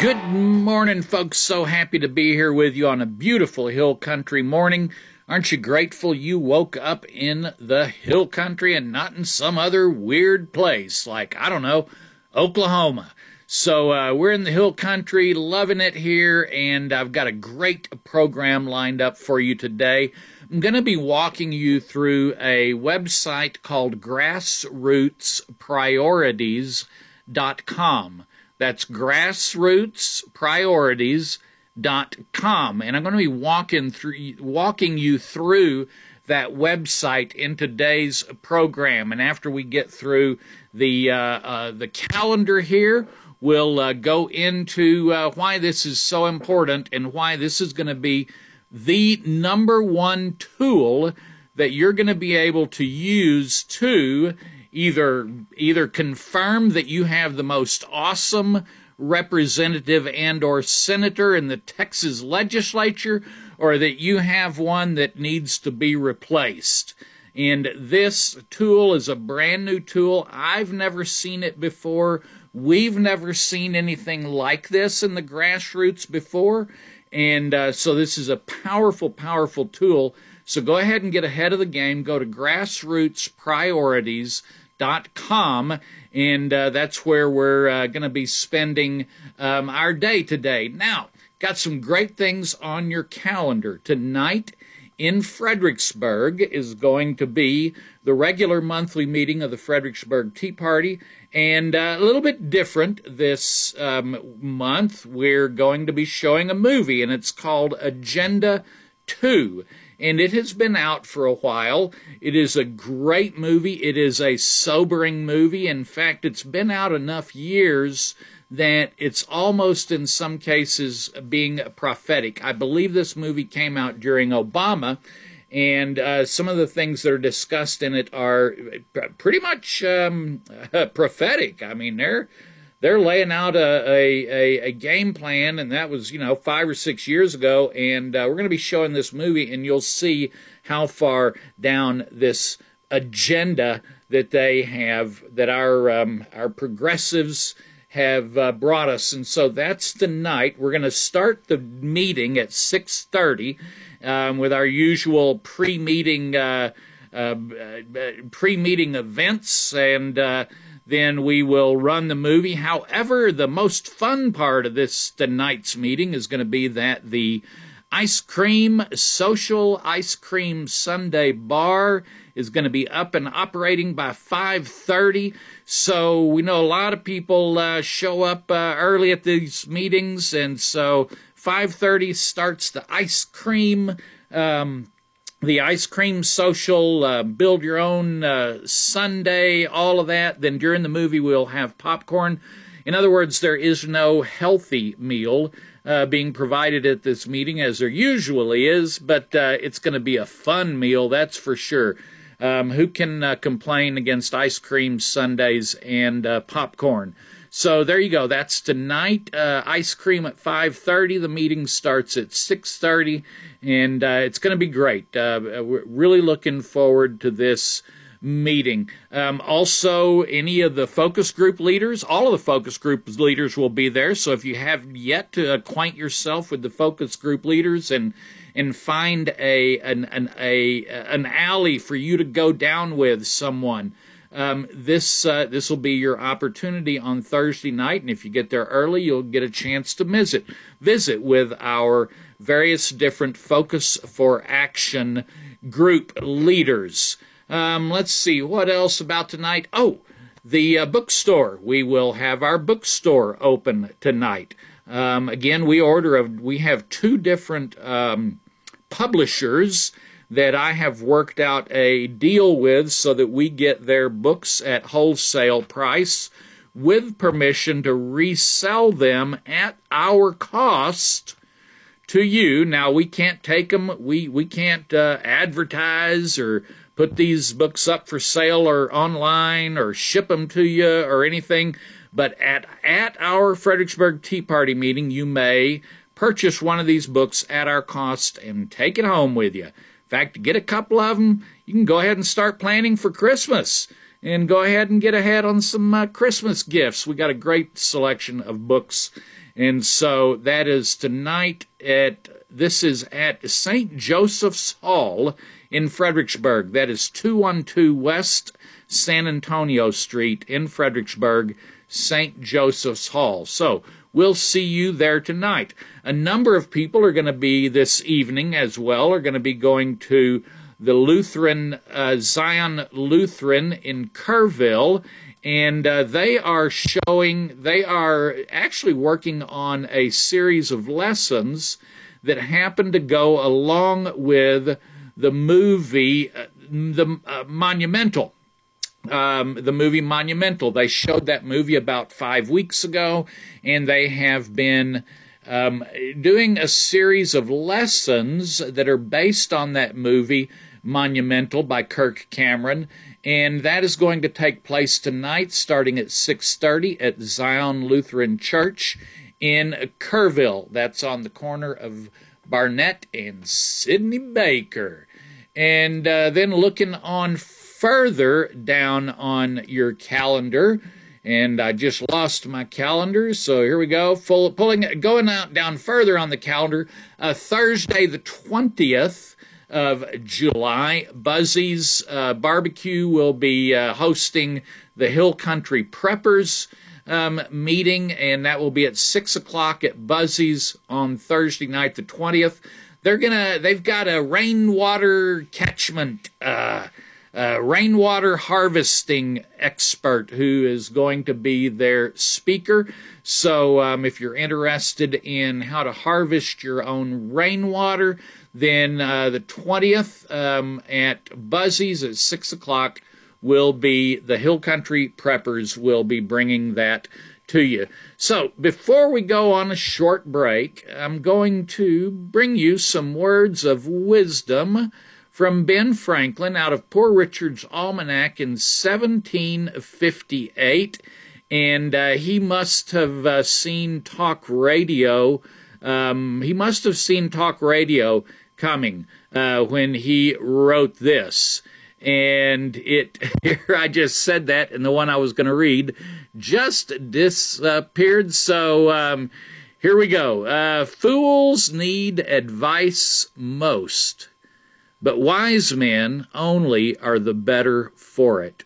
Good morning, folks. So happy to be here with you on a beautiful hill country morning. Aren't you grateful you woke up in the hill country and not in some other weird place like, I don't know, Oklahoma? So we're in the hill country, loving it here, and I've got a great program lined up for you today. I'm going to be walking you through a website called grassrootspriorities.com. That's grassrootspriorities.com, and I'm going to be walking you through that website in today's program. And after we get through the calendar here, we'll go into why this is so important and why this is going to be the number one tool that you're going to be able to use to either confirm that you have the most awesome representative and or senator in the Texas legislature, or that you have one that needs to be replaced. And this tool is a brand new tool. I've never seen it before. We've never seen anything like this in the grassroots before. And so this is a powerful, powerful tool. So go ahead and get ahead of the game. Go to grassrootspriorities.com, and that's where we're going to be spending our day today. Now, got some great things on your calendar. Tonight in Fredericksburg is going to be the regular monthly meeting of the Fredericksburg Tea Party, and a little bit different this month. We're going to be showing a movie, and it's called Agenda 2. And it has been out for a while. It is a great movie. It is a sobering movie. In fact, it's been out enough years that it's almost, in some cases, being prophetic. I believe this movie came out during Obama, and some of the things that are discussed in it are pretty much prophetic. I mean, they're laying out a game plan, and that was, 5 or 6 years ago, and we're going to be showing this movie, and you'll see how far down this agenda that they have, that our progressives have brought us. And so that's tonight. We're going to start the meeting at 6:30 with our usual pre-meeting events, and then we will run the movie. However, the most fun part of tonight's meeting is going to be that the Ice Cream Sunday Bar is going to be up and operating by 5:30. So we know a lot of people show up early at these meetings, and so 5:30 starts the ice cream social, build your own Sunday, all of that. Then during the movie, we'll have popcorn. In other words, there is no healthy meal being provided at this meeting, as there usually is, but it's going to be a fun meal, that's for sure. Who can complain against ice cream sundaes and popcorn? So there you go. That's tonight. Ice cream at 5:30. The meeting starts at 6:30, and it's going to be great. We're really looking forward to this meeting. Also, any of the focus group leaders, all of the focus group leaders will be there. So if you have yet to acquaint yourself with the focus group leaders and find an alley for you to go down with someone, this will be your opportunity on Thursday night, and if you get there early, you'll get a chance to visit with our various different Focus for Action group leaders. Let's see, what else about tonight? Oh, the bookstore. We will have our bookstore open tonight. Again, we have two different publishers that I have worked out a deal with so that we get their books at wholesale price with permission to resell them at our cost to you. Now, we can't take them, we can't advertise or put these books up for sale or online or ship them to you or anything, but at our Fredericksburg Tea Party meeting, you may purchase one of these books at our cost and take it home with you. In fact, get a couple of them. You can go ahead and start planning for Christmas and go ahead and get ahead on some Christmas gifts. We got a great selection of books. And so that is tonight at St. Joseph's Hall in Fredericksburg. That is 212 West San Antonio Street in Fredericksburg, St. Joseph's Hall. So we'll see you there tonight. A number of people are going to be this evening as well, are going to be going to the Lutheran, Zion Lutheran in Kerrville, and they are actually working on a series of lessons that happen to go along with the movie, Monumental. The movie Monumental. They showed that movie about 5 weeks ago, and they have been doing a series of lessons that are based on that movie Monumental by Kirk Cameron, and that is going to take place tonight starting at 6:30 at Zion Lutheran Church in Kerrville. That's on the corner of Barnett and Sidney Baker. And then looking on further down on your calendar, and I just lost my calendar, so here we go, going down further on the calendar, Thursday the 20th of July, Buzzy's Barbecue will be hosting the Hill Country Preppers meeting, and that will be at 6 o'clock at Buzzy's on Thursday night the 20th. They've got a rainwater catchment rainwater harvesting expert who is going to be their speaker. So if you're interested in how to harvest your own rainwater, then the 20th at Buzzy's at 6 o'clock will be the Hill Country Preppers will be bringing that to you. So before we go on a short break, I'm going to bring you some words of wisdom from Ben Franklin out of Poor Richard's Almanac in 1758, and he must have seen talk radio. He must have seen talk radio coming when he wrote this. And here I just said that, and the one I was going to read just disappeared. So here we go. Fools need advice most, but wise men only are the better for it.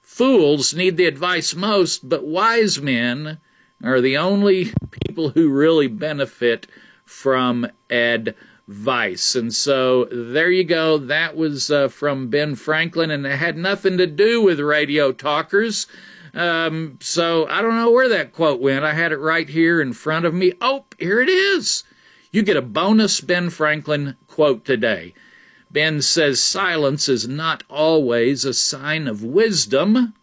Fools need the advice most, but wise men are the only people who really benefit from advice. And so there you go. That was from Ben Franklin, and it had nothing to do with radio talkers. So I don't know where that quote went. I had it right here in front of me. Oh, here it is. You get a bonus Ben Franklin quote today. Ben says, silence is not always a sign of wisdom,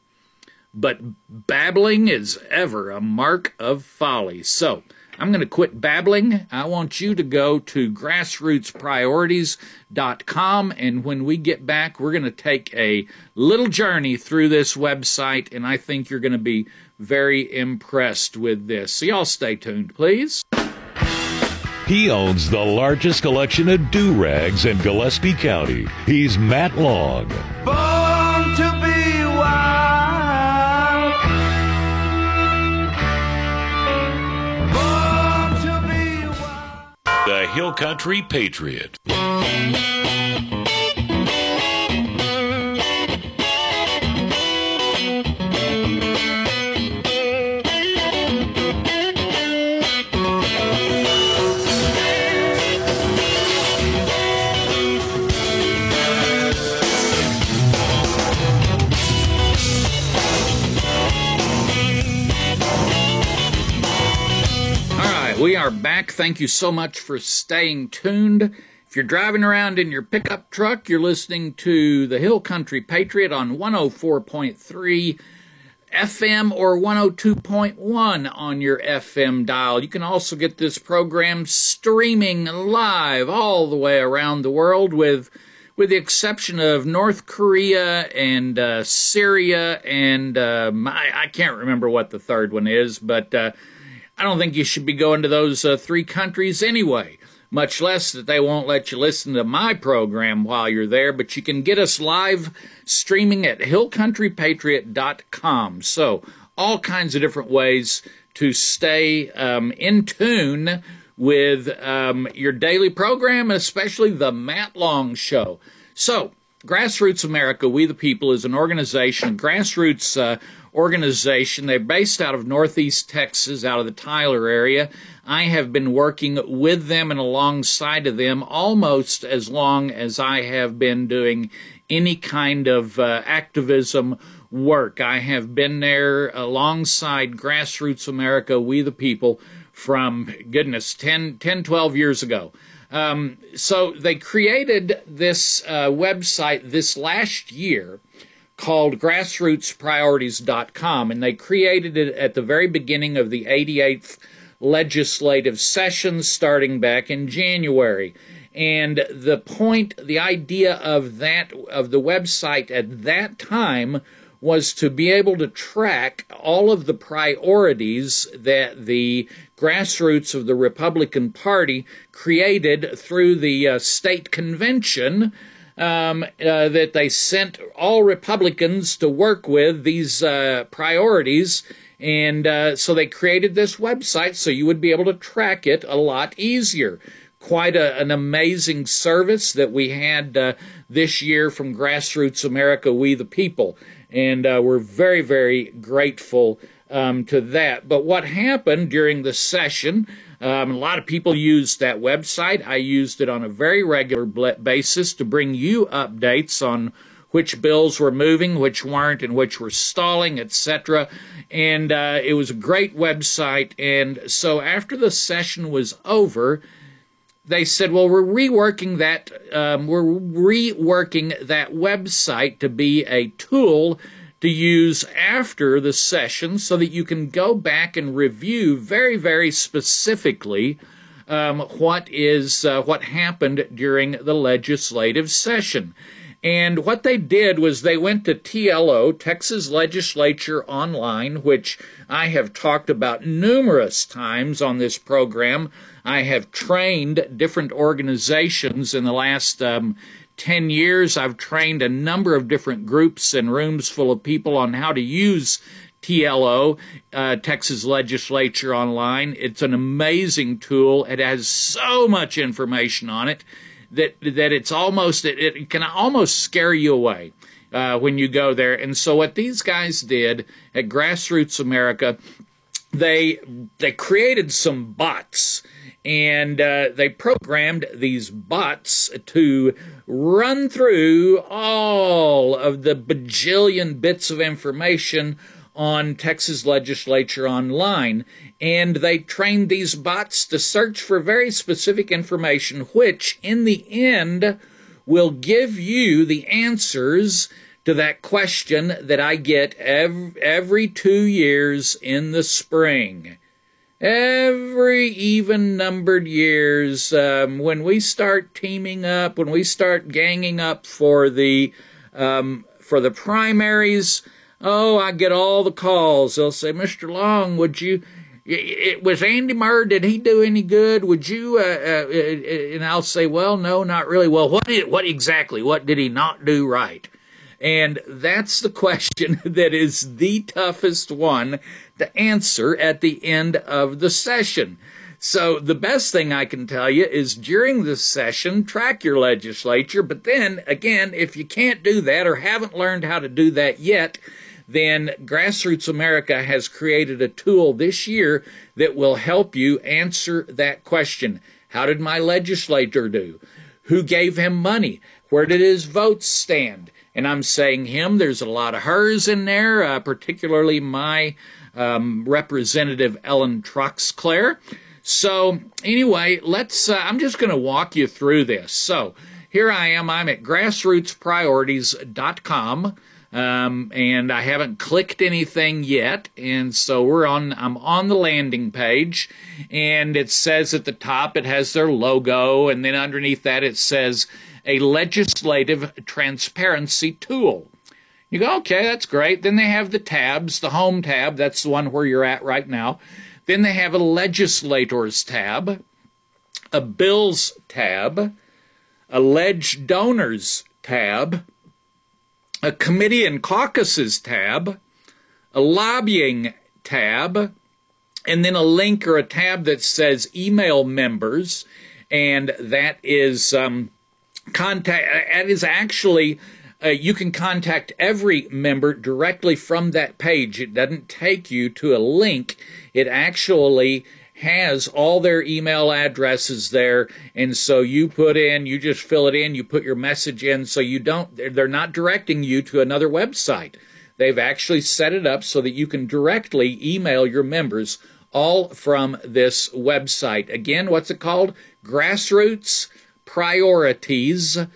but babbling is ever a mark of folly. So I'm going to quit babbling. I want you to go to grassrootspriorities.com, and when we get back, we're going to take a little journey through this website, and I think you're going to be very impressed with this. So y'all stay tuned, please. He owns the largest collection of do-rags in Gillespie County. He's Matt Long. Born to be wild. Born to be wild. The Hill Country Patriot. We are back. Thank you so much for staying tuned. If If you're driving around in your pickup truck, you're listening to the Hill Country Patriot on 104.3 FM or 102.1 on your FM dial. You can also get this program streaming live all the way around the world, with the exception of North Korea and Syria and I can't remember what the third one is, but I don't think you should be going to those three countries anyway, much less that they won't let you listen to my program while you're there. But you can get us live streaming at hillcountrypatriot.com. So all kinds of different ways to stay in tune with your daily program, especially the Matt Long Show. So, Grassroots America, We the People, is an organization, a grassroots organization. They're based out of Northeast Texas, out of the Tyler area. I have been working with them and alongside of them almost as long as I have been doing any kind of activism work. I have been there alongside Grassroots America, We the People, from, goodness, 12 years ago. So they created this website this last year called grassrootspriorities.com, and they created it at the very beginning of the 88th legislative session starting back in January. And the point, the idea of that, of the website at that time, was to be able to track all of the priorities that the grassroots of the Republican Party created through the state convention that they sent all Republicans to work with these priorities. And so they created this website so you would be able to track it a lot easier. Quite an amazing service that we had this year from Grassroots America, We the People. And we're very, very grateful to that. But what happened during the session, a lot of people used that website. I used it on a very regular basis to bring you updates on which bills were moving, which weren't, and which were stalling, etc. And it was a great website. And so after the session was over, they said, well, we're reworking that website to be a tool to use after the session so that you can go back and review very, very specifically what happened during the legislative session. And what they did was they went to TLO, Texas Legislature Online, which I have talked about numerous times on this program. I have trained different organizations in the last 10 years. I've trained a number of different groups and rooms full of people on how to use TLO, Texas Legislature Online. It's an amazing tool. It has so much information on it that it's almost, it can almost scare you away when you go there. And so what these guys did at Grassroots America, they created some bots, and they programmed these bots to run through all of the bajillion bits of information on Texas Legislature Online, and they trained these bots to search for very specific information, which in the end will give you the answers to that question that I get every 2 years in the spring. Every even-numbered years, when we start teaming up, when we start ganging up for the primaries, oh, I get all the calls. They'll say, Mr. Long, would you, it was Andy Murr, did he do any good? Would you, and I'll say, well, no, not really. Well, what did he not do right? And that's the question that is the toughest one to answer at the end of the session. So the best thing I can tell you is during the session, track your legislature. But then, again, if you can't do that or haven't learned how to do that yet, then Grassroots America has created a tool this year that will help you answer that question. How did my legislator do? Who gave him money? Where did his votes stand? And I'm saying him. There's a lot of hers in there, particularly my Representative Ellen Troxclair. So anyway, let's. I'm just going to walk you through this. So here I am. I'm at grassrootspriorities.com. And I haven't clicked anything yet, and so I'm on the landing page, and it says at the top it has their logo, and then underneath that it says a legislative transparency tool. You go, okay, that's great. Then they have the tabs, the home tab, that's the one where you're at right now. Then they have a legislators tab, a bills tab, a ledge donors tab, a committee and caucuses tab, a lobbying tab, and then a link or a tab that says email members, and that is contact. That is actually you can contact every member directly from that page. It doesn't take you to a link. It actually has all their email addresses there, and so you just fill it in, you put your message in, so they're not directing you to another website. They've actually set it up so that you can directly email your members all from this website. Again, what's it called? Grassrootspriorities.com.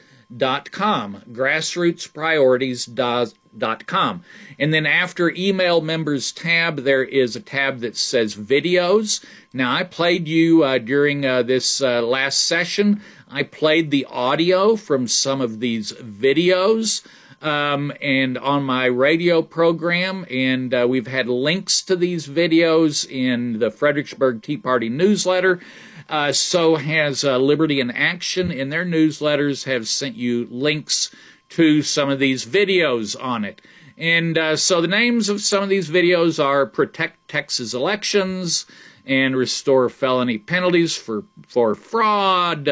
Grassrootspriorities.com. And then after email members tab, there is a tab that says videos. Now, I played you during this last session, I played the audio from some of these videos and on my radio program, and we've had links to these videos in the Fredericksburg Tea Party newsletter. So has Liberty in Action in their newsletters have sent you links to some of these videos on it. And so the names of some of these videos are Protect Texas Elections and Restore Felony Penalties for Fraud,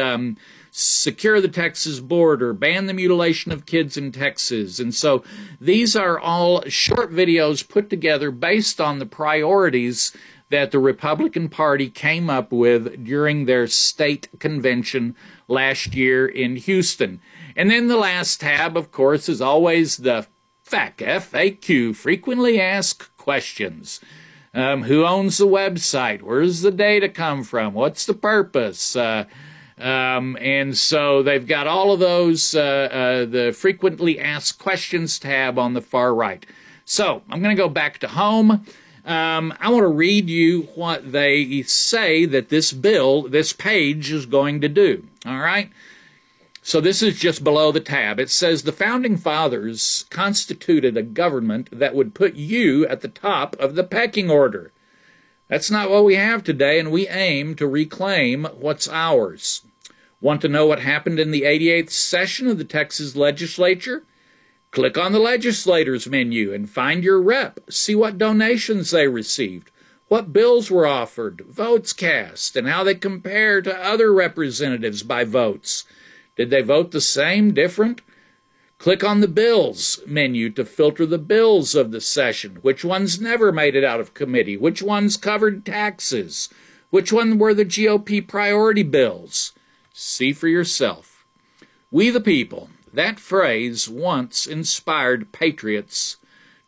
Secure the Texas Border, Ban the Mutilation of Kids in Texas. And so these are all short videos put together based on the priorities that the Republican Party came up with during their state convention last year in Houston. And then the last tab, of course, is always the FAQ, frequently asked questions. Who owns the website? Where does the data come from? What's the purpose? And so they've got all of those, the frequently asked questions tab on the far right. So I'm going to go back to home. I want to read you what they say that this page is going to do. All right? So this is just below the tab. It says, the Founding Fathers constituted a government that would put you at the top of the pecking order. That's not what we have today, and we aim to reclaim what's ours. Want to know what happened in the 88th session of the Texas legislature? Click on the legislators menu and find your rep. See what donations they received, what bills were offered, votes cast, and how they compare to other representatives by votes. Did they vote the same, different? Click on the bills menu to filter the bills of the session. Which ones never made it out of committee? Which ones covered taxes? Which one were the GOP priority bills? See for yourself. We the people. That phrase once inspired patriots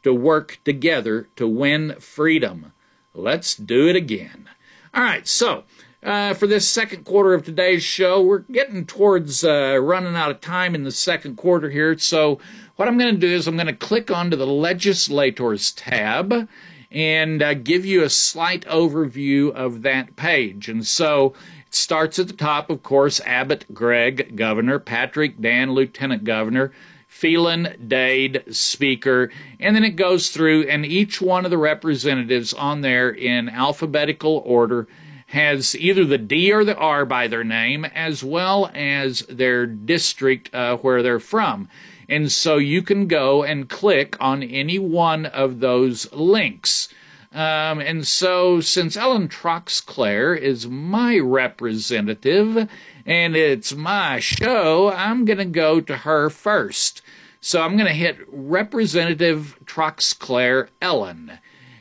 to work together to win freedom. Let's do it again. All right, so for this second quarter of today's show, we're getting towards running out of time in the second quarter here. So what I'm going to do is I'm going to click onto the Legislators tab and give you a slight overview of that page. And so it starts at the top, of course, Abbott, Gregg, Governor, Patrick, Dan, Lieutenant Governor, Phelan, Dade, Speaker, and then it goes through, and each one of the representatives on there in alphabetical order has either the D or the R by their name, as well as their district where they're from. And so you can go and click on any one of those links. And so since Ellen Troxclair is my representative and it's my show, I'm going to go to her first. So I'm going to hit Representative Troxclair Ellen.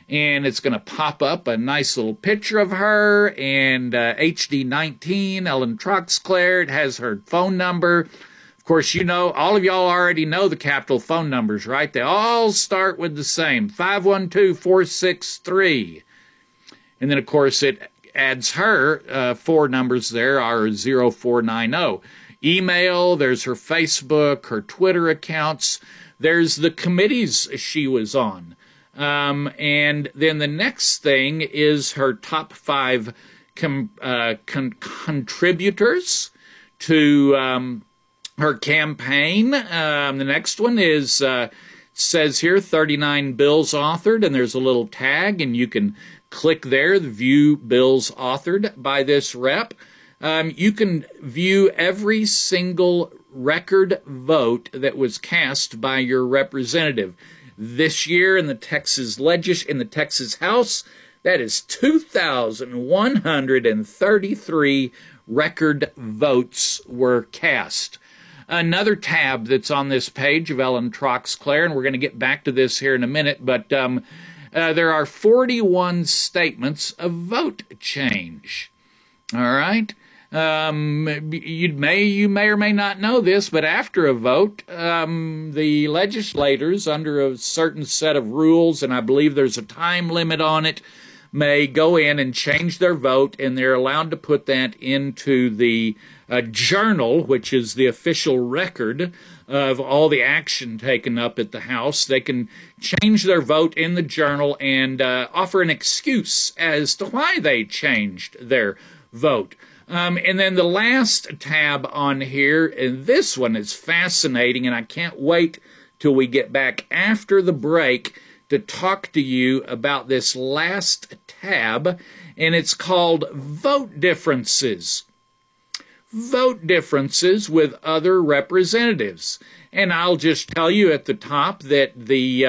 And it's going to pop up a nice little picture of her and HD19, Ellen Troxclair. It has her phone number. Of course, you know, all of y'all already know the Capitol phone numbers, right? They all start with the same, 512-463. And then, of course, it adds her four numbers there are 0490. Email, there's her Facebook, her Twitter accounts. There's the committees she was on. And then the next thing is her top five contributors to her campaign. The next one is, says here, 39 bills authored, and there's a little tag, and you can click there, view bills authored by this rep. You can view every single record vote that was cast by your representative. This year in the Texas House, that is 2,133 record votes were cast. Another tab that's on this page of Ellen Troxclair, and we're going to get back to this here in a minute, but there are 41 statements of vote change. All right? You may or may not know this, but after a vote, the legislators, under a certain set of rules, and I believe there's a time limit on it, may go in and change their vote, and they're allowed to put that into the journal, which is the official record of all the action taken up at the House. They can change their vote in the journal and offer an excuse as to why they changed their vote. And then the last tab on here, and this one is fascinating, and I can't wait till we get back after the break to talk to you about this last tab, and it's called Vote Differences. Vote differences with other representatives. And I'll just tell you at the top that the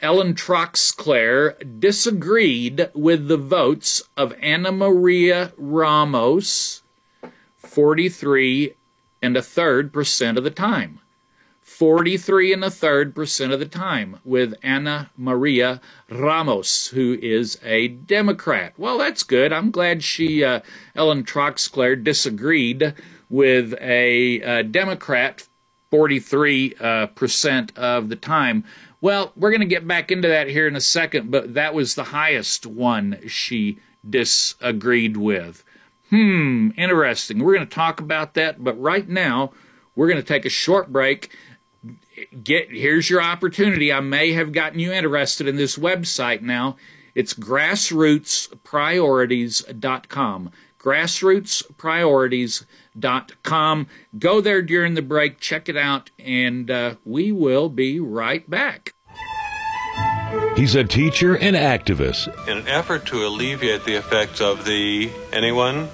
Ellen Troxclair disagreed with the votes of Ana Maria Ramos 43 1/3% of the time. 43 1/3% of the time with Ana Maria Ramos, who is a Democrat. Well, that's good. I'm glad she, Ellen Troxclair, disagreed with a Democrat 43% of the time. Well, we're going to get back into that here in a second, but that was the highest one she disagreed with. Interesting. We're going to talk about that, but right now we're going to take a short break. Here's your opportunity. I may have gotten you interested in this website now. It's grassrootspriorities.com. grassrootspriorities.com. Go there during the break, check it out, and we will be right back. He's a teacher and activist. In an effort to alleviate the effects of the anyone.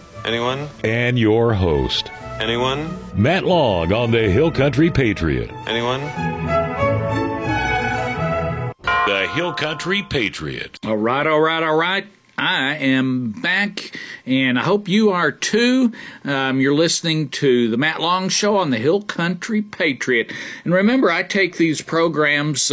And your host. Anyone? Matt Long on the Hill Country Patriot. Anyone? The Hill Country Patriot. All right. I am back, and I hope you are too. You're listening to the Matt Long Show on the Hill Country Patriot. And remember, I take these programs,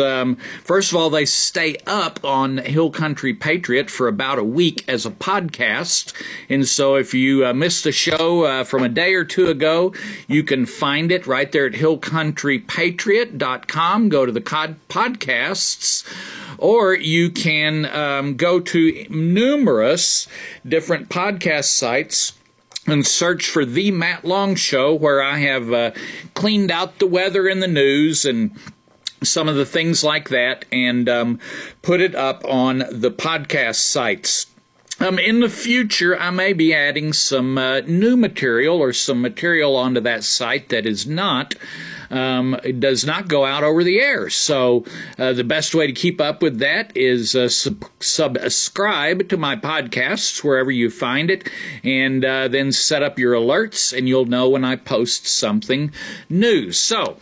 first of all, they stay up on Hill Country Patriot for about a week as a podcast. And so if you missed a show from a day or two ago, you can find it right there at hillcountrypatriot.com. Go to the podcasts. Or you can go to numerous different podcast sites and search for The Matt Long Show, where I have cleaned out the weather and the news and some of the things like that, and put it up on the podcast sites. In the future, I may be adding some new material or some material onto that site that is not it does not go out over the air. So the best way to keep up with that is subscribe to my podcasts wherever you find it, and then set up your alerts, and you'll know when I post something new. So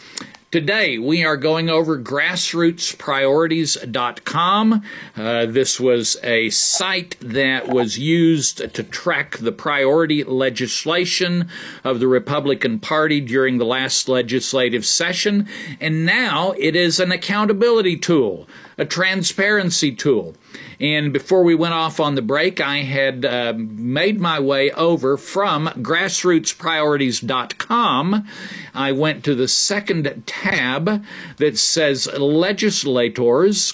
today we are going over grassrootspriorities.com. This was a site that was used to track the priority legislation of the Republican Party during the last legislative session, and now it is an accountability tool, a transparency tool. And before we went off on the break, I had made my way over from grassrootspriorities.com. I went to the second tab that says Legislators,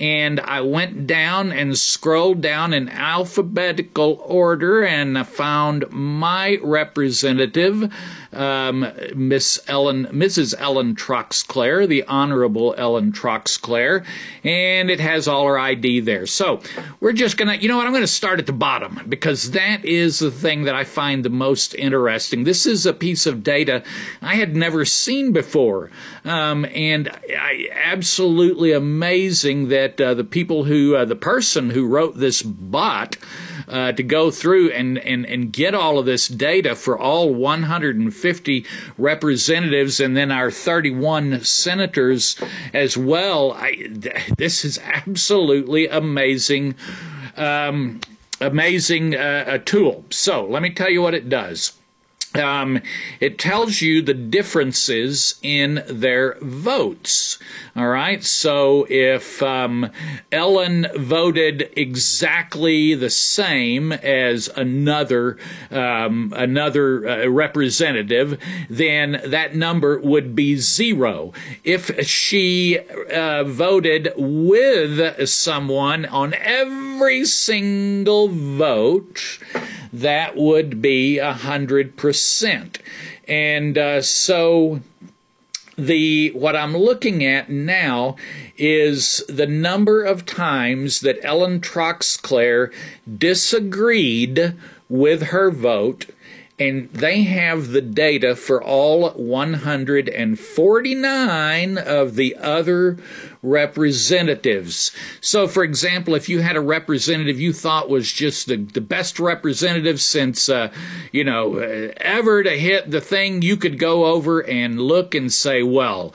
and I went down and scrolled down in alphabetical order, and I found my representative, Mrs. Ellen Troxclair, the Honorable Ellen Troxclair, and it has all her ID there. So we're just gonna, you know what, I'm gonna start at the bottom, because that is the thing that I find the most interesting. This is a piece of data I had never seen before, and absolutely amazing that the people who, the person who wrote this bot to go through and get all of this data for all 150 representatives and then our 31 senators as well. This is absolutely amazing. Amazing tool. So let me tell you what it does. It tells you the differences in their votes. All right, so if Ellen voted exactly the same as another representative, then that number would be 0. If she voted with someone on every single vote, that would be 100%. And so what I'm looking at now is the number of times that Ellen Troxclair disagreed with her vote, and they have the data for all 149 of the other representatives. So, for example, if you had a representative you thought was just the best representative since, you know, ever to hit the thing, you could go over and look and say, well,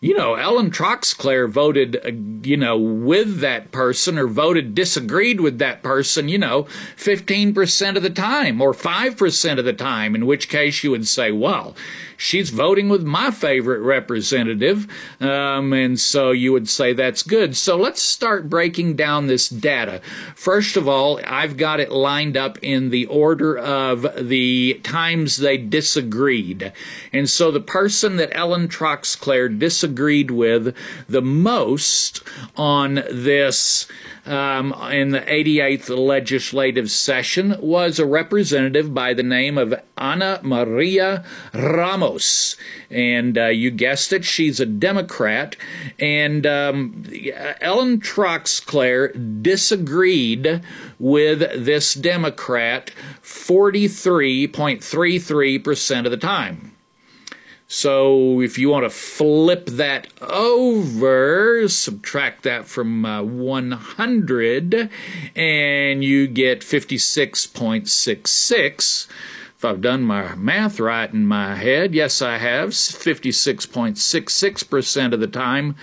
you know, Ellen Troxclair voted, you know, with that person, or disagreed with that person, you know, 15% of the time or 5% of the time, in which case you would say, well, she's voting with my favorite representative. And so you would say that's good. So let's start breaking down this data. First of all, I've got it lined up in the order of the times they disagreed. And so the person that Ellen Troxclair disagreed with the most on this in the 88th legislative session was a representative by the name of Ana Maria Ramos. And you guessed it, she's a Democrat. And Ellen Troxclair disagreed with this Democrat 43.33% of the time. So if you want to flip that over, subtract that from 100, and you get 56.66. If I've done my math right in my head, yes I have, 56.66% of the time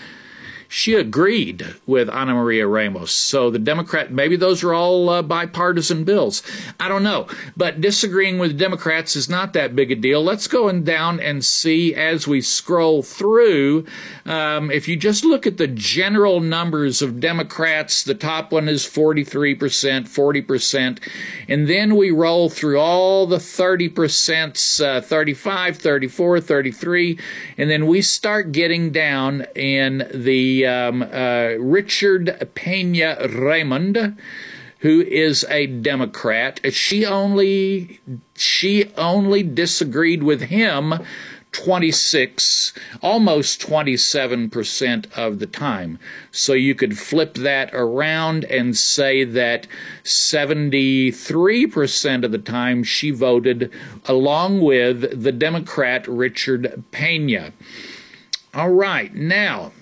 she agreed with Ana Maria Ramos. So the Democrat, maybe those are all bipartisan bills. I don't know. But disagreeing with Democrats is not that big a deal. Let's go down and see as we scroll through. If you just look at the general numbers of Democrats, the top one is 43%, 40%. And then we roll through all the 30%, 35, 34, 33. And then we start getting down in the Richard Pena Raymond, who is a Democrat. She only disagreed with him 26, almost 27% of the time. So you could flip that around and say that 73% of the time she voted along with the Democrat Richard Pena. All right, now,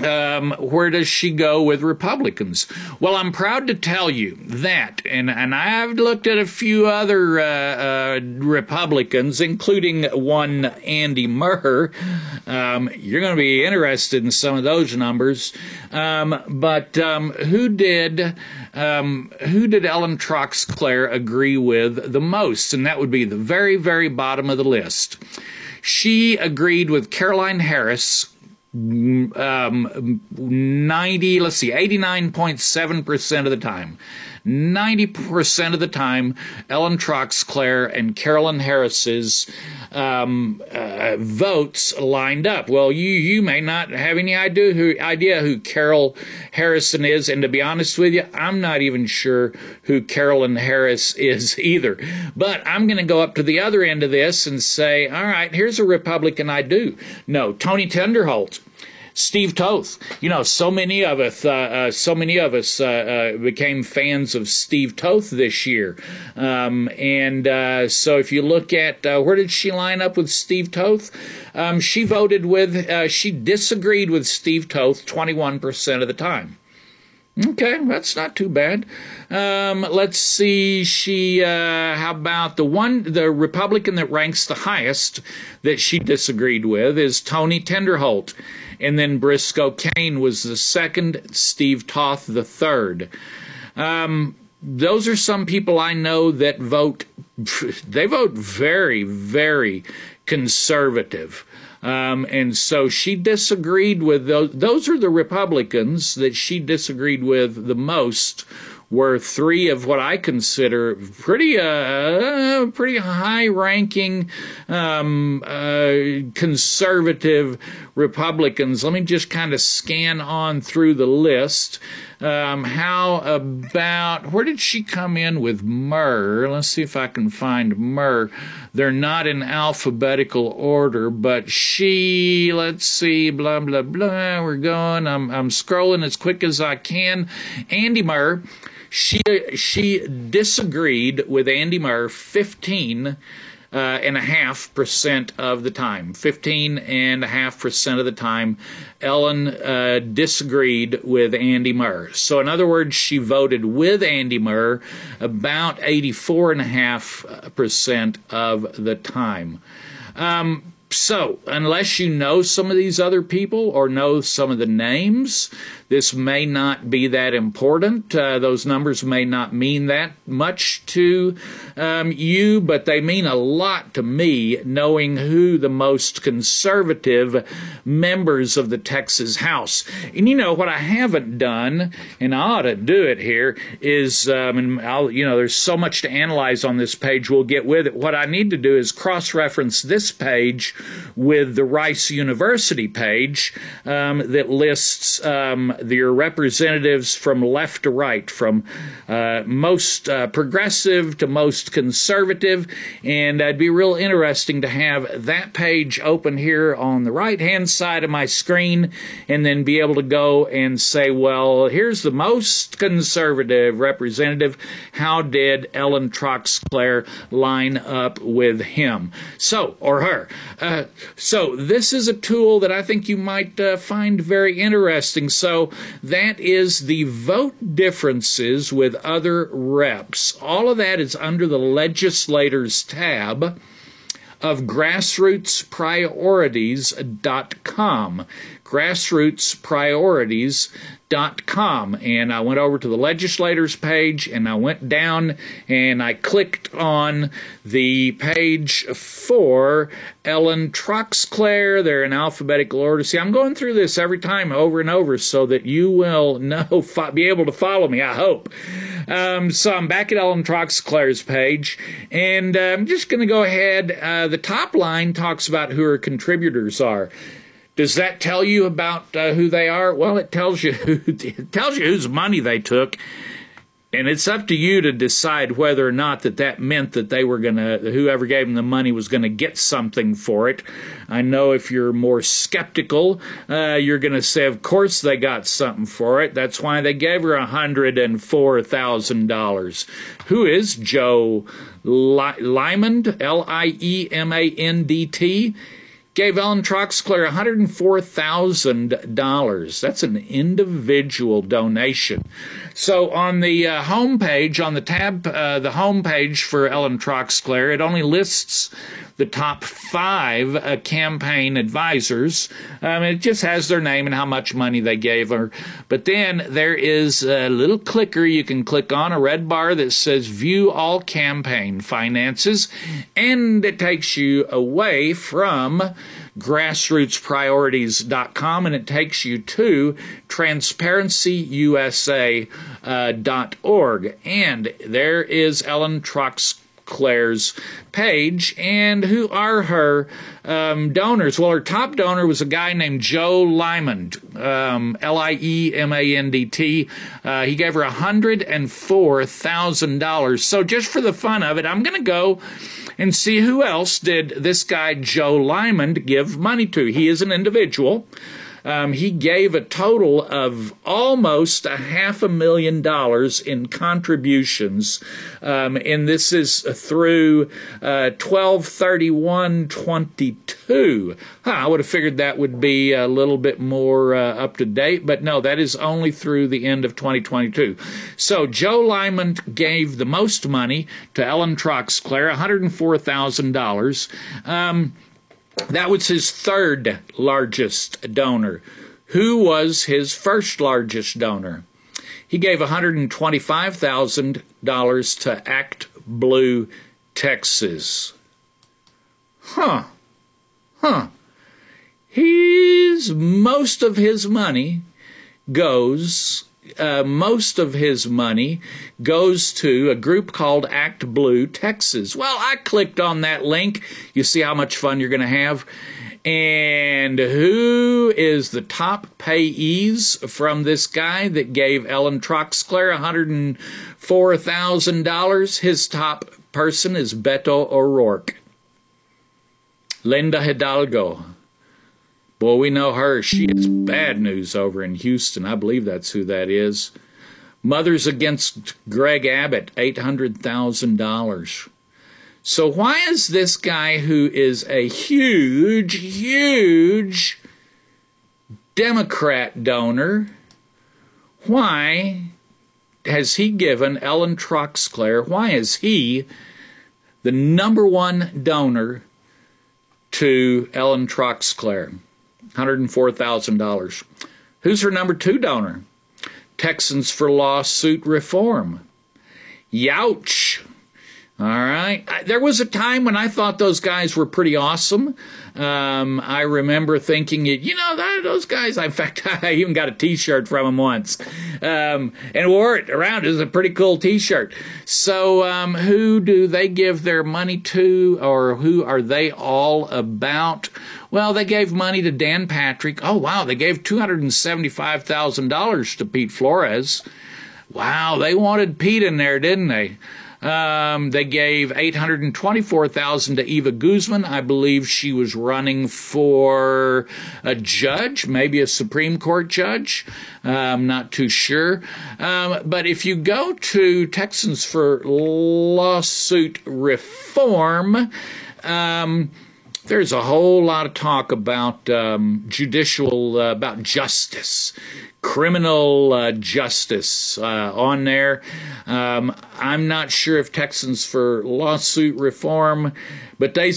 where does she go with Republicans? Well, I'm proud to tell you that, and I've looked at a few other Republicans, including one Andy Murr. You're going to be interested in some of those numbers. But who did Ellen Troxclair agree with the most? And that would be the very, very bottom of the list. She agreed with Caroline Harris 89.7% of the time. 90% of the time, Ellen Troxclair and Carolyn Harris's votes lined up. Well, you may not have any idea who Carol Harrison is, and to be honest with you, I'm not even sure who Carolyn Harris is either. But I'm going to go up to the other end of this and say, all right, here's a Republican I do know: Tony Tunderholt, Steve Toth. You know, so many of us became fans of Steve Toth this year. So if you look at where did she line up with Steve Toth? She disagreed with Steve Toth 21% of the time. Okay, that's not too bad. Let's see. How about the Republican that ranks the highest that she disagreed with is Tony Tunderholt, and then Briscoe Cain was the second, Steve Toth the third. Those are some people I know that vote very, very conservative. And so she disagreed with those. Those are the Republicans that she disagreed with the most, were three of what I consider pretty high-ranking conservative Republicans. Let me just kind of scan on through the list. How about, where did she come in with Murr? Let's see if I can find Murr. They're not in alphabetical order, but she, let's see, blah, blah, blah. We're going, I'm scrolling as quick as I can. Andy Murr. She disagreed with Andy Murr 15.5% of the time. 15.5% of the time, Ellen disagreed with Andy Murr. So in other words, she voted with Andy Murr about 84.5% of the time. So, unless you know some of these other people or know some of the names, this may not be that important. Those numbers may not mean that much to you, but they mean a lot to me, knowing who the most conservative members of the Texas House. And you know, what I haven't done, and I ought to do it here, is, there's so much to analyze on this page, we'll get with it. What I need to do is cross-reference this page with the Rice University page that lists their representatives from left to right, from most progressive to most conservative, and it'd be real interesting to have that page open here on the right-hand side of my screen and then be able to go and say, well, here's the most conservative representative. How did Ellen Troxclair line up with him? So, or her. So this is a tool that I think you might find very interesting. So that is the vote differences with other reps. All of that is under the Legislators tab of grassrootspriorities.com. grassrootspriorities.com, and I went over to the Legislators page and I went down and I clicked on the page for Ellen Troxclair. They're in alphabetical order. See, I'm going through this every time over and over so that you will be able to follow me, I hope. So I'm back at Ellen Troxclair's page, and I'm just going to go ahead. The top line talks about who her contributors are. Does that tell you about who they are? Well, it tells you whose money they took, and it's up to you to decide whether or not that meant that they were whoever gave them the money was going to get something for it. I know if you're more skeptical, you're going to say, of course they got something for it. That's why they gave her $104,000. Who is Joe Lyman, L-I-E-M-A-N-D-T? Gave Ellen Troxclair $104,000. That's an individual donation. So on the home page, on the tab, the home page for Ellen Troxclair, it only lists the top 5 campaign advisors. It just has their name and how much money they gave her. But then there is a little clicker you can click on, a red bar that says View All Campaign Finances, and it takes you away from grassrootspriorities.com, and it takes you to transparencyusa.org. And there is Ellen Troxclair's page. And who are her donors? Well, her top donor was a guy named Joe Lyman, Liemandt. He gave her $104,000. So just for the fun of it, I'm going to go and see who else did this guy Joe Lyman give money to. He is an individual. He gave a total of almost $500,000 in contributions, and this is through 12/31/22. I would have figured that would be a little bit more up to date, but no, that is only through the end of 2022. So Joe Lyman gave the most money to Ellen Troxclair, $104,000. That was his third largest donor. Who was his first largest donor? He gave $125,000 to Act Blue Texas. Most of his money goes to a group called Act Blue Texas. Well, I clicked on that link. You see how much fun you're going to have. And who is the top payees from this guy that gave Ellen Troxclair $104,000? His top person is Beto O'Rourke. Linda Hidalgo. Well, we know her. She is bad news over in Houston. I believe that's who that is. Mothers Against Greg Abbott, $800,000. So why is this guy, who is a huge, huge Democrat donor, why has he given Ellen Troxclair, why is he the #1 donor to Ellen Troxclair? $104,000. Who's her #2 donor? Texans for Lawsuit Reform. Youch. All right. There was a time when I thought those guys were pretty awesome. I remember thinking, you know, those guys, in fact, I even got a T-shirt from them once and wore it around. It was a pretty cool T-shirt. So who do they give their money to, or who are they all about? Well, they gave money to Dan Patrick. Oh, wow. They gave $275,000 to Pete Flores. Wow. They wanted Pete in there, didn't they? They gave $824,000 to Eva Guzman. I believe she was running for a judge, maybe a Supreme Court judge. I'm not too sure. But if you go to Texans for Lawsuit Reform, there's a whole lot of talk about about justice. Criminal justice on there. I'm not sure if Texans for Lawsuit Reform, but they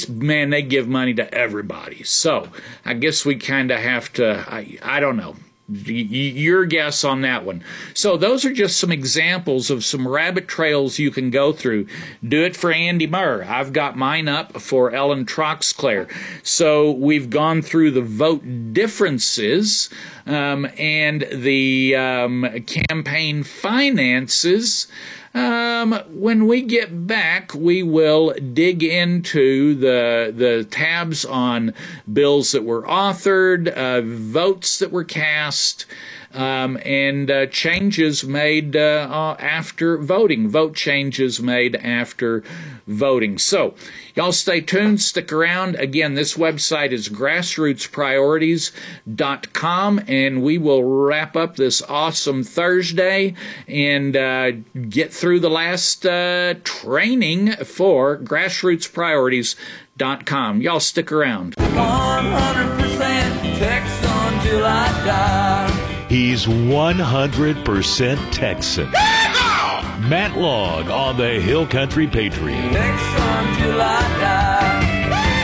give money to everybody. So I guess we kind of have to, I don't know, your guess on that one. So those are just some examples of some rabbit trails you can go through. Do it for Andy Murr. I've got mine up for Ellen Troxclair. So we've gone through the vote differences. And the campaign finances. When we get back, we will dig into the tabs on bills that were authored, votes that were cast, and changes made after voting, vote changes made after voting. So y'all stay tuned, stick around. Again, this website is grassrootspriorities.com, and we will wrap up this awesome Thursday and get through the last training for grassrootspriorities.com. Y'all stick around. 100% Texan till I die. He's 100% Texan. Matt Logg on the Hill Country Patriot. Texan till I die.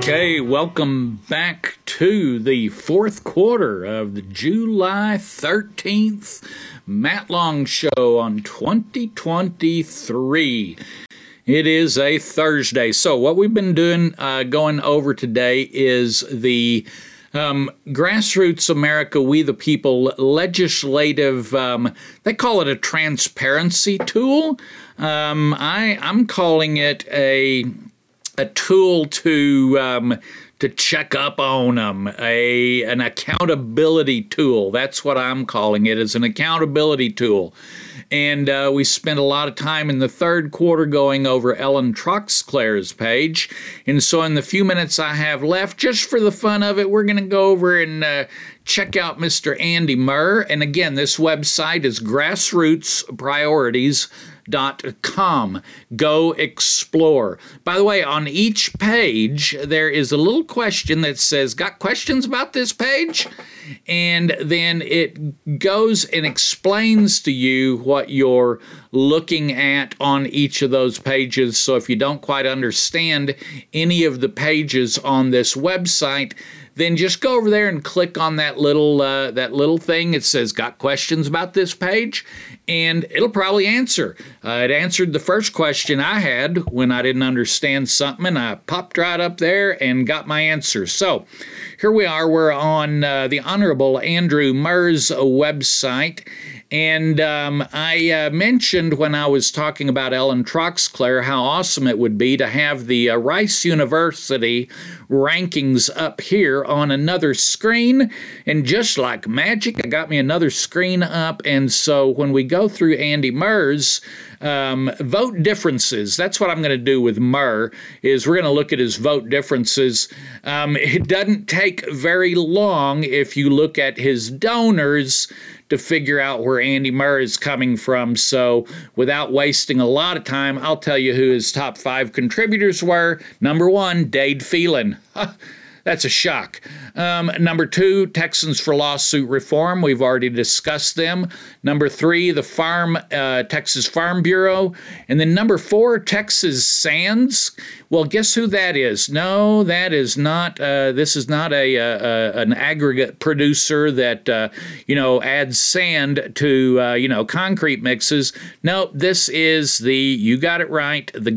Okay, welcome back to the fourth quarter of the July 13th Matt Long Show on 2023. It is a Thursday. So what we've been doing, going over today is the Grassroots America, We the People legislative, they call it a transparency tool. I'm calling it a tool to check up on them, an accountability tool. That's what I'm calling it, is an accountability tool. And we spent a lot of time in the third quarter going over Ellen Troxclair's page. And so in the few minutes I have left, just for the fun of it, we're going to go over and check out Mr. Andy Murr. And again, this website is grassrootspriorities.com. Go explore. By the way, on each page, there is a little question that says, got questions about this page? And then it goes and explains to you what you're looking at on each of those pages. So if you don't quite understand any of the pages on this website, then just go over there and click on that little thing. It says, got questions about this page? And it'll probably answer. It answered the first question I had when I didn't understand something, and I popped right up there and got my answer. So here we are. We're on the Honorable Andrew Murr's website. And I mentioned when I was talking about Ellen Troxclair how awesome it would be to have the Rice University rankings up here on another screen. And just like magic, I got me another screen up. And so when we go through Andy Murr's vote differences, that's what I'm going to do with Murr, is we're going to look at his vote differences. It doesn't take very long if you look at his donors to figure out where Andy Murr is coming from. So without wasting a lot of time, I'll tell you who his top five contributors were. Number one, Dade Phelan. That's a shock. Number two, Texans for Lawsuit Reform. We've already discussed them. Number three, the Texas Farm Bureau. And then number four, Texas Sands. Well, guess who that is? No, that is not. This is not an aggregate producer that adds sand to concrete mixes. No, this is the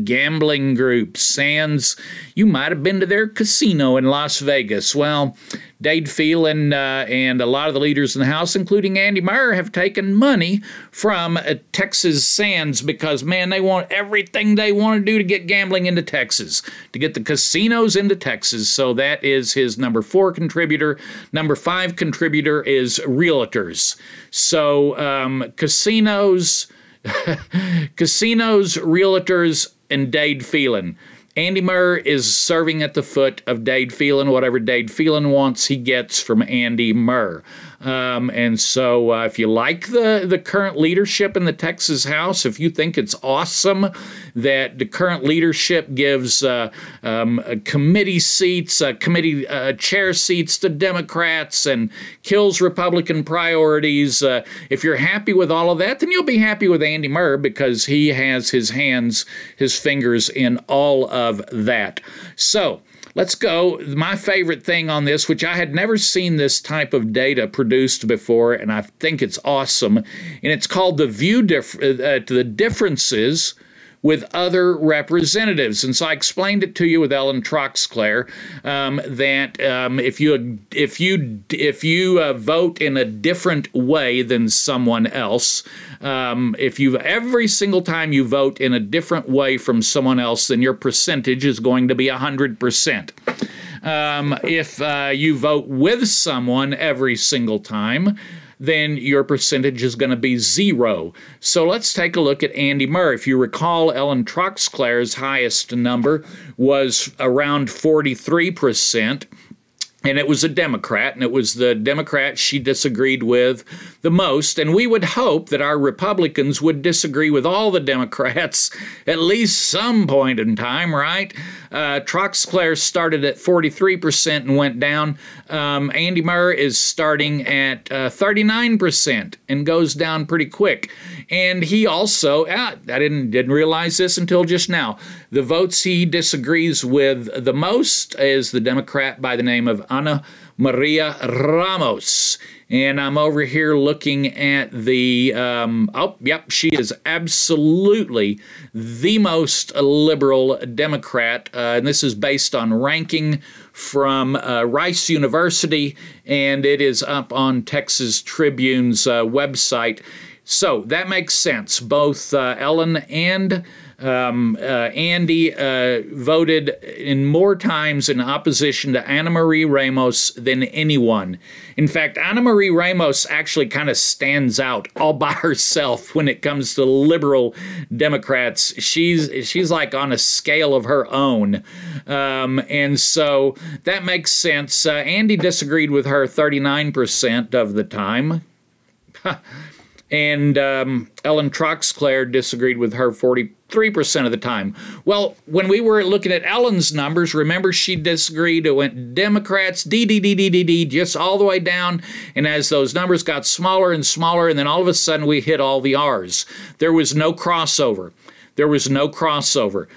gambling group Sands. You might have been to their casino in Las Vegas. Well, Dade Phelan and a lot of the leaders in the House, including Andy Murr, have taken money from Texas Sands because, man, they want everything they want to do to get gambling into Texas, to get the casinos into Texas. So that is his number four contributor. Number five contributor is realtors. So casinos, realtors, and Dade Phelan. Andy Murr is serving at the foot of Dade Phelan. Whatever Dade Phelan wants, he gets from Andy Murr. And so if you like the current leadership in the Texas House, if you think it's awesome that the current leadership gives committee seats, committee chair seats to Democrats and kills Republican priorities, if you're happy with all of that, then you'll be happy with Andy Murr because he has his fingers in all of that. So let's go. My favorite thing on this, which I had never seen this type of data produced before, and I think it's awesome, and it's called the differences with other representatives. And so I explained it to you with Ellen Troxclair that if you vote in a different way than someone else, if you every single time you vote in a different way from someone else, then your percentage is going to be 100%. If you vote with someone every single time, then your percentage is going to be 0. So let's take a look at Andy Murr. If you recall, Ellen Troxclair's highest number was around 43%. And it was a Democrat, and it was the Democrat she disagreed with the most. And we would hope that our Republicans would disagree with all the Democrats at least some point in time, right? Trox Clare started at 43% and went down. Andy Murr is starting at 39% and goes down pretty quick. And he also, I didn't realize this until just now, the votes he disagrees with the most is the Democrat by the name of Ana Maria Ramos. And I'm over here looking at the, she is absolutely the most liberal Democrat. And this is based on ranking from Rice University, and it is up on Texas Tribune's website. So that makes sense. Both Ellen and Andy voted in more times in opposition to Ana Maria Ramos than anyone. In fact, Ana Maria Ramos actually kind of stands out all by herself when it comes to liberal Democrats. She's like on a scale of her own. And so that makes sense. Andy disagreed with her 39% of the time. And Ellen Troxclair disagreed with her 43% of the time. Well, when we were looking at Ellen's numbers, remember she disagreed. It went Democrats, D, just all the way down. And as those numbers got smaller and smaller, and then all of a sudden we hit all the R's. There was no crossover. The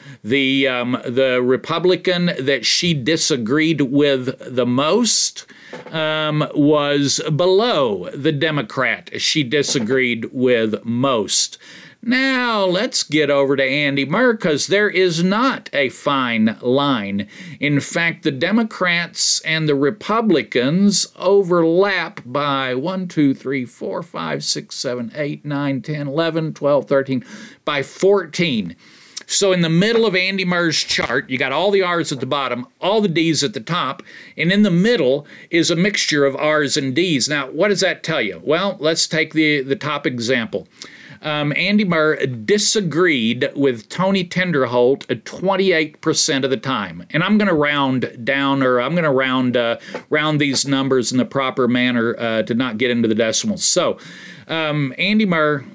Republican that she disagreed with the most was below the Democrat she disagreed with most. Now let's get over to Andy Murr, because there is not a fine line. In fact, the Democrats and the Republicans overlap by 1, 2, 3, 4, 5, 6, 7, 8, 9, 10, 11, 12, 13, by 14. So in the middle of Andy Murr's chart, you got all the R's at the bottom, all the D's at the top, and in the middle is a mixture of R's and D's. Now, what does that tell you? Well, let's take the top example. Andy Murr disagreed with Tony Tinderholt 28% of the time. And I'm going to round down, or I'm going to round these numbers in the proper manner to not get into the decimals. So Andy Murr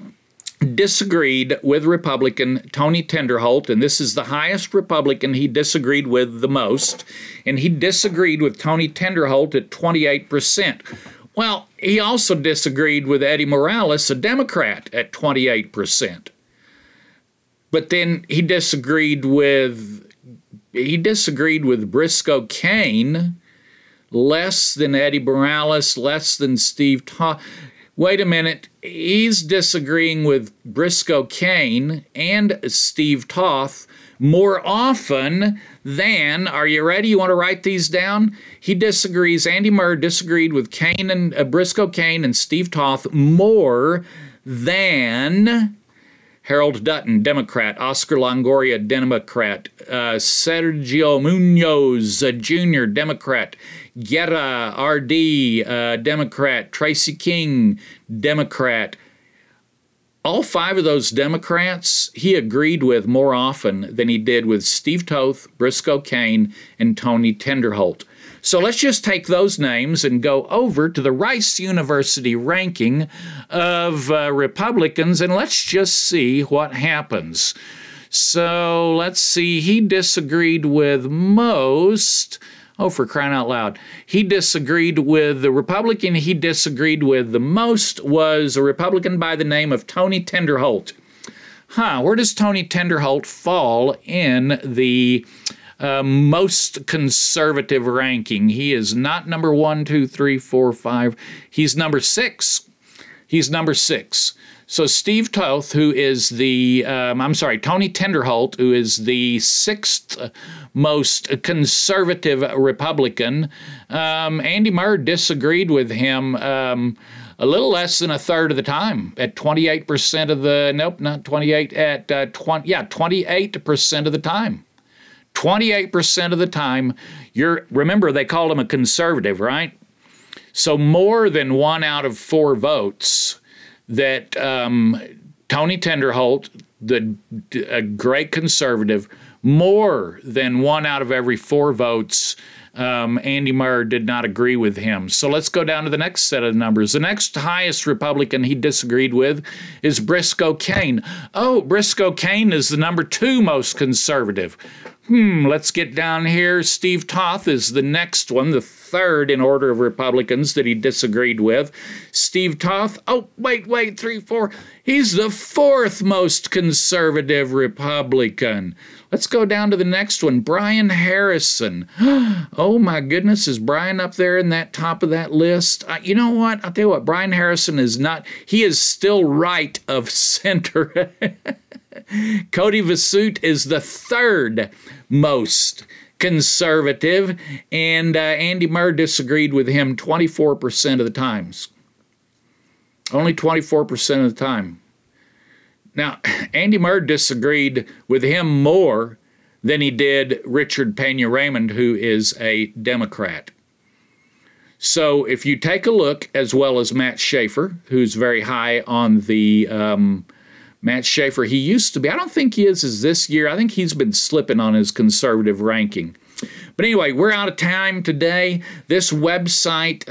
disagreed with Republican Tony Tinderholt, and this is the highest Republican he disagreed with the most. And he disagreed with Tony Tinderholt at 28%. Well, he also disagreed with Eddie Morales, a Democrat, at 28%. But then he disagreed with Briscoe Cain, less than Eddie Morales, less than Steve Todd. Wait a minute, he's disagreeing with Briscoe Cain and Steve Toth more often than, are you ready? You want to write these down? He disagrees, Andy Murr disagreed with Cain and Briscoe Cain and Steve Toth more than Harold Dutton, Democrat, Oscar Longoria, Democrat, Sergio Munoz, Jr., Democrat, Guerra, R.D., Democrat, Tracy King, Democrat. All five of those Democrats he agreed with more often than he did with Steve Toth, Briscoe Cain, and Tony Tinderholt. So let's just take those names and go over to the Rice University ranking of Republicans, and let's just see what happens. So let's see, he disagreed with most... Oh, for crying out loud. He disagreed with the Republican he disagreed with the most was a Republican by the name of Tony Tinderholt. Where does Tony Tinderholt fall in the most conservative ranking? He is not number 1, 2, 3, 4, 5. He's number 6. So Steve Toth, who is the, Tony Tinderholt, who is the 6th most conservative Republican. Andy Murr disagreed with him a little less than a third of the time, at 28% of the, 28% of the time. 28% of the time, remember they called him a conservative, right? So more than 1 out of 4 votes that Tony Tinderholt, a great conservative, more than 1 out of every 4 votes, Andy Murr did not agree with him. So let's go down to the next set of numbers. The next highest Republican he disagreed with is Briscoe Cain. Oh, Briscoe Cain is the number 2 most conservative. Let's get down here. Steve Toth is the next one, the third in order of Republicans that he disagreed with. Steve Toth, he's the fourth most conservative Republican. Let's go down to the next one, Brian Harrison. Oh my goodness, is Brian up there in that top of that list? You know what, I'll tell you what, Brian Harrison is not, he is still right of center. Cody Vasut is the third most conservative, and Andy Murr disagreed with him 24% of the times. Only 24% of the time. Now, Andy Murr disagreed with him more than he did Richard Peña-Raymond, who is a Democrat. So if you take a look, as well as Matt Schaefer, who's very high on the... Matt Schaefer, he used to be. I don't think he is this year. I think he's been slipping on his conservative ranking. But anyway, we're out of time today. This website,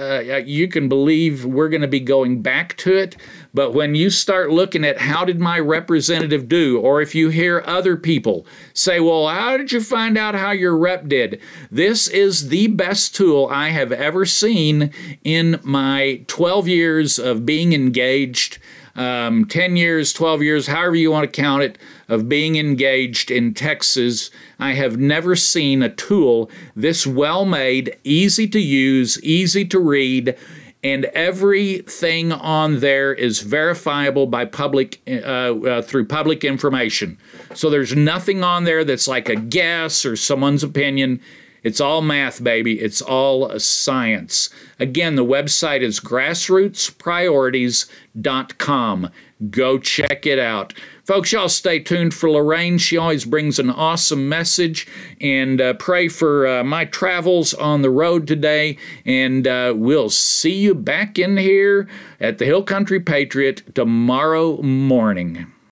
you can believe we're going to be going back to it. But when you start looking at how did my representative do, or if you hear other people say, well, how did you find out how your rep did? This is the best tool I have ever seen in my 12 years of being engaged. 10 years, 12 years, however you want to count it, of being engaged in Texas. I have never seen a tool this well-made, easy to use, easy to read, and everything on there is verifiable by public through public information. So there's nothing on there that's like a guess or someone's opinion. It's all math, baby. It's all science. Again, the website is grassrootspriorities.com. Go check it out. Folks, y'all stay tuned for Lorraine. She always brings an awesome message. And pray for my travels on the road today. And we'll see you back in here at the Hill Country Patriot tomorrow morning.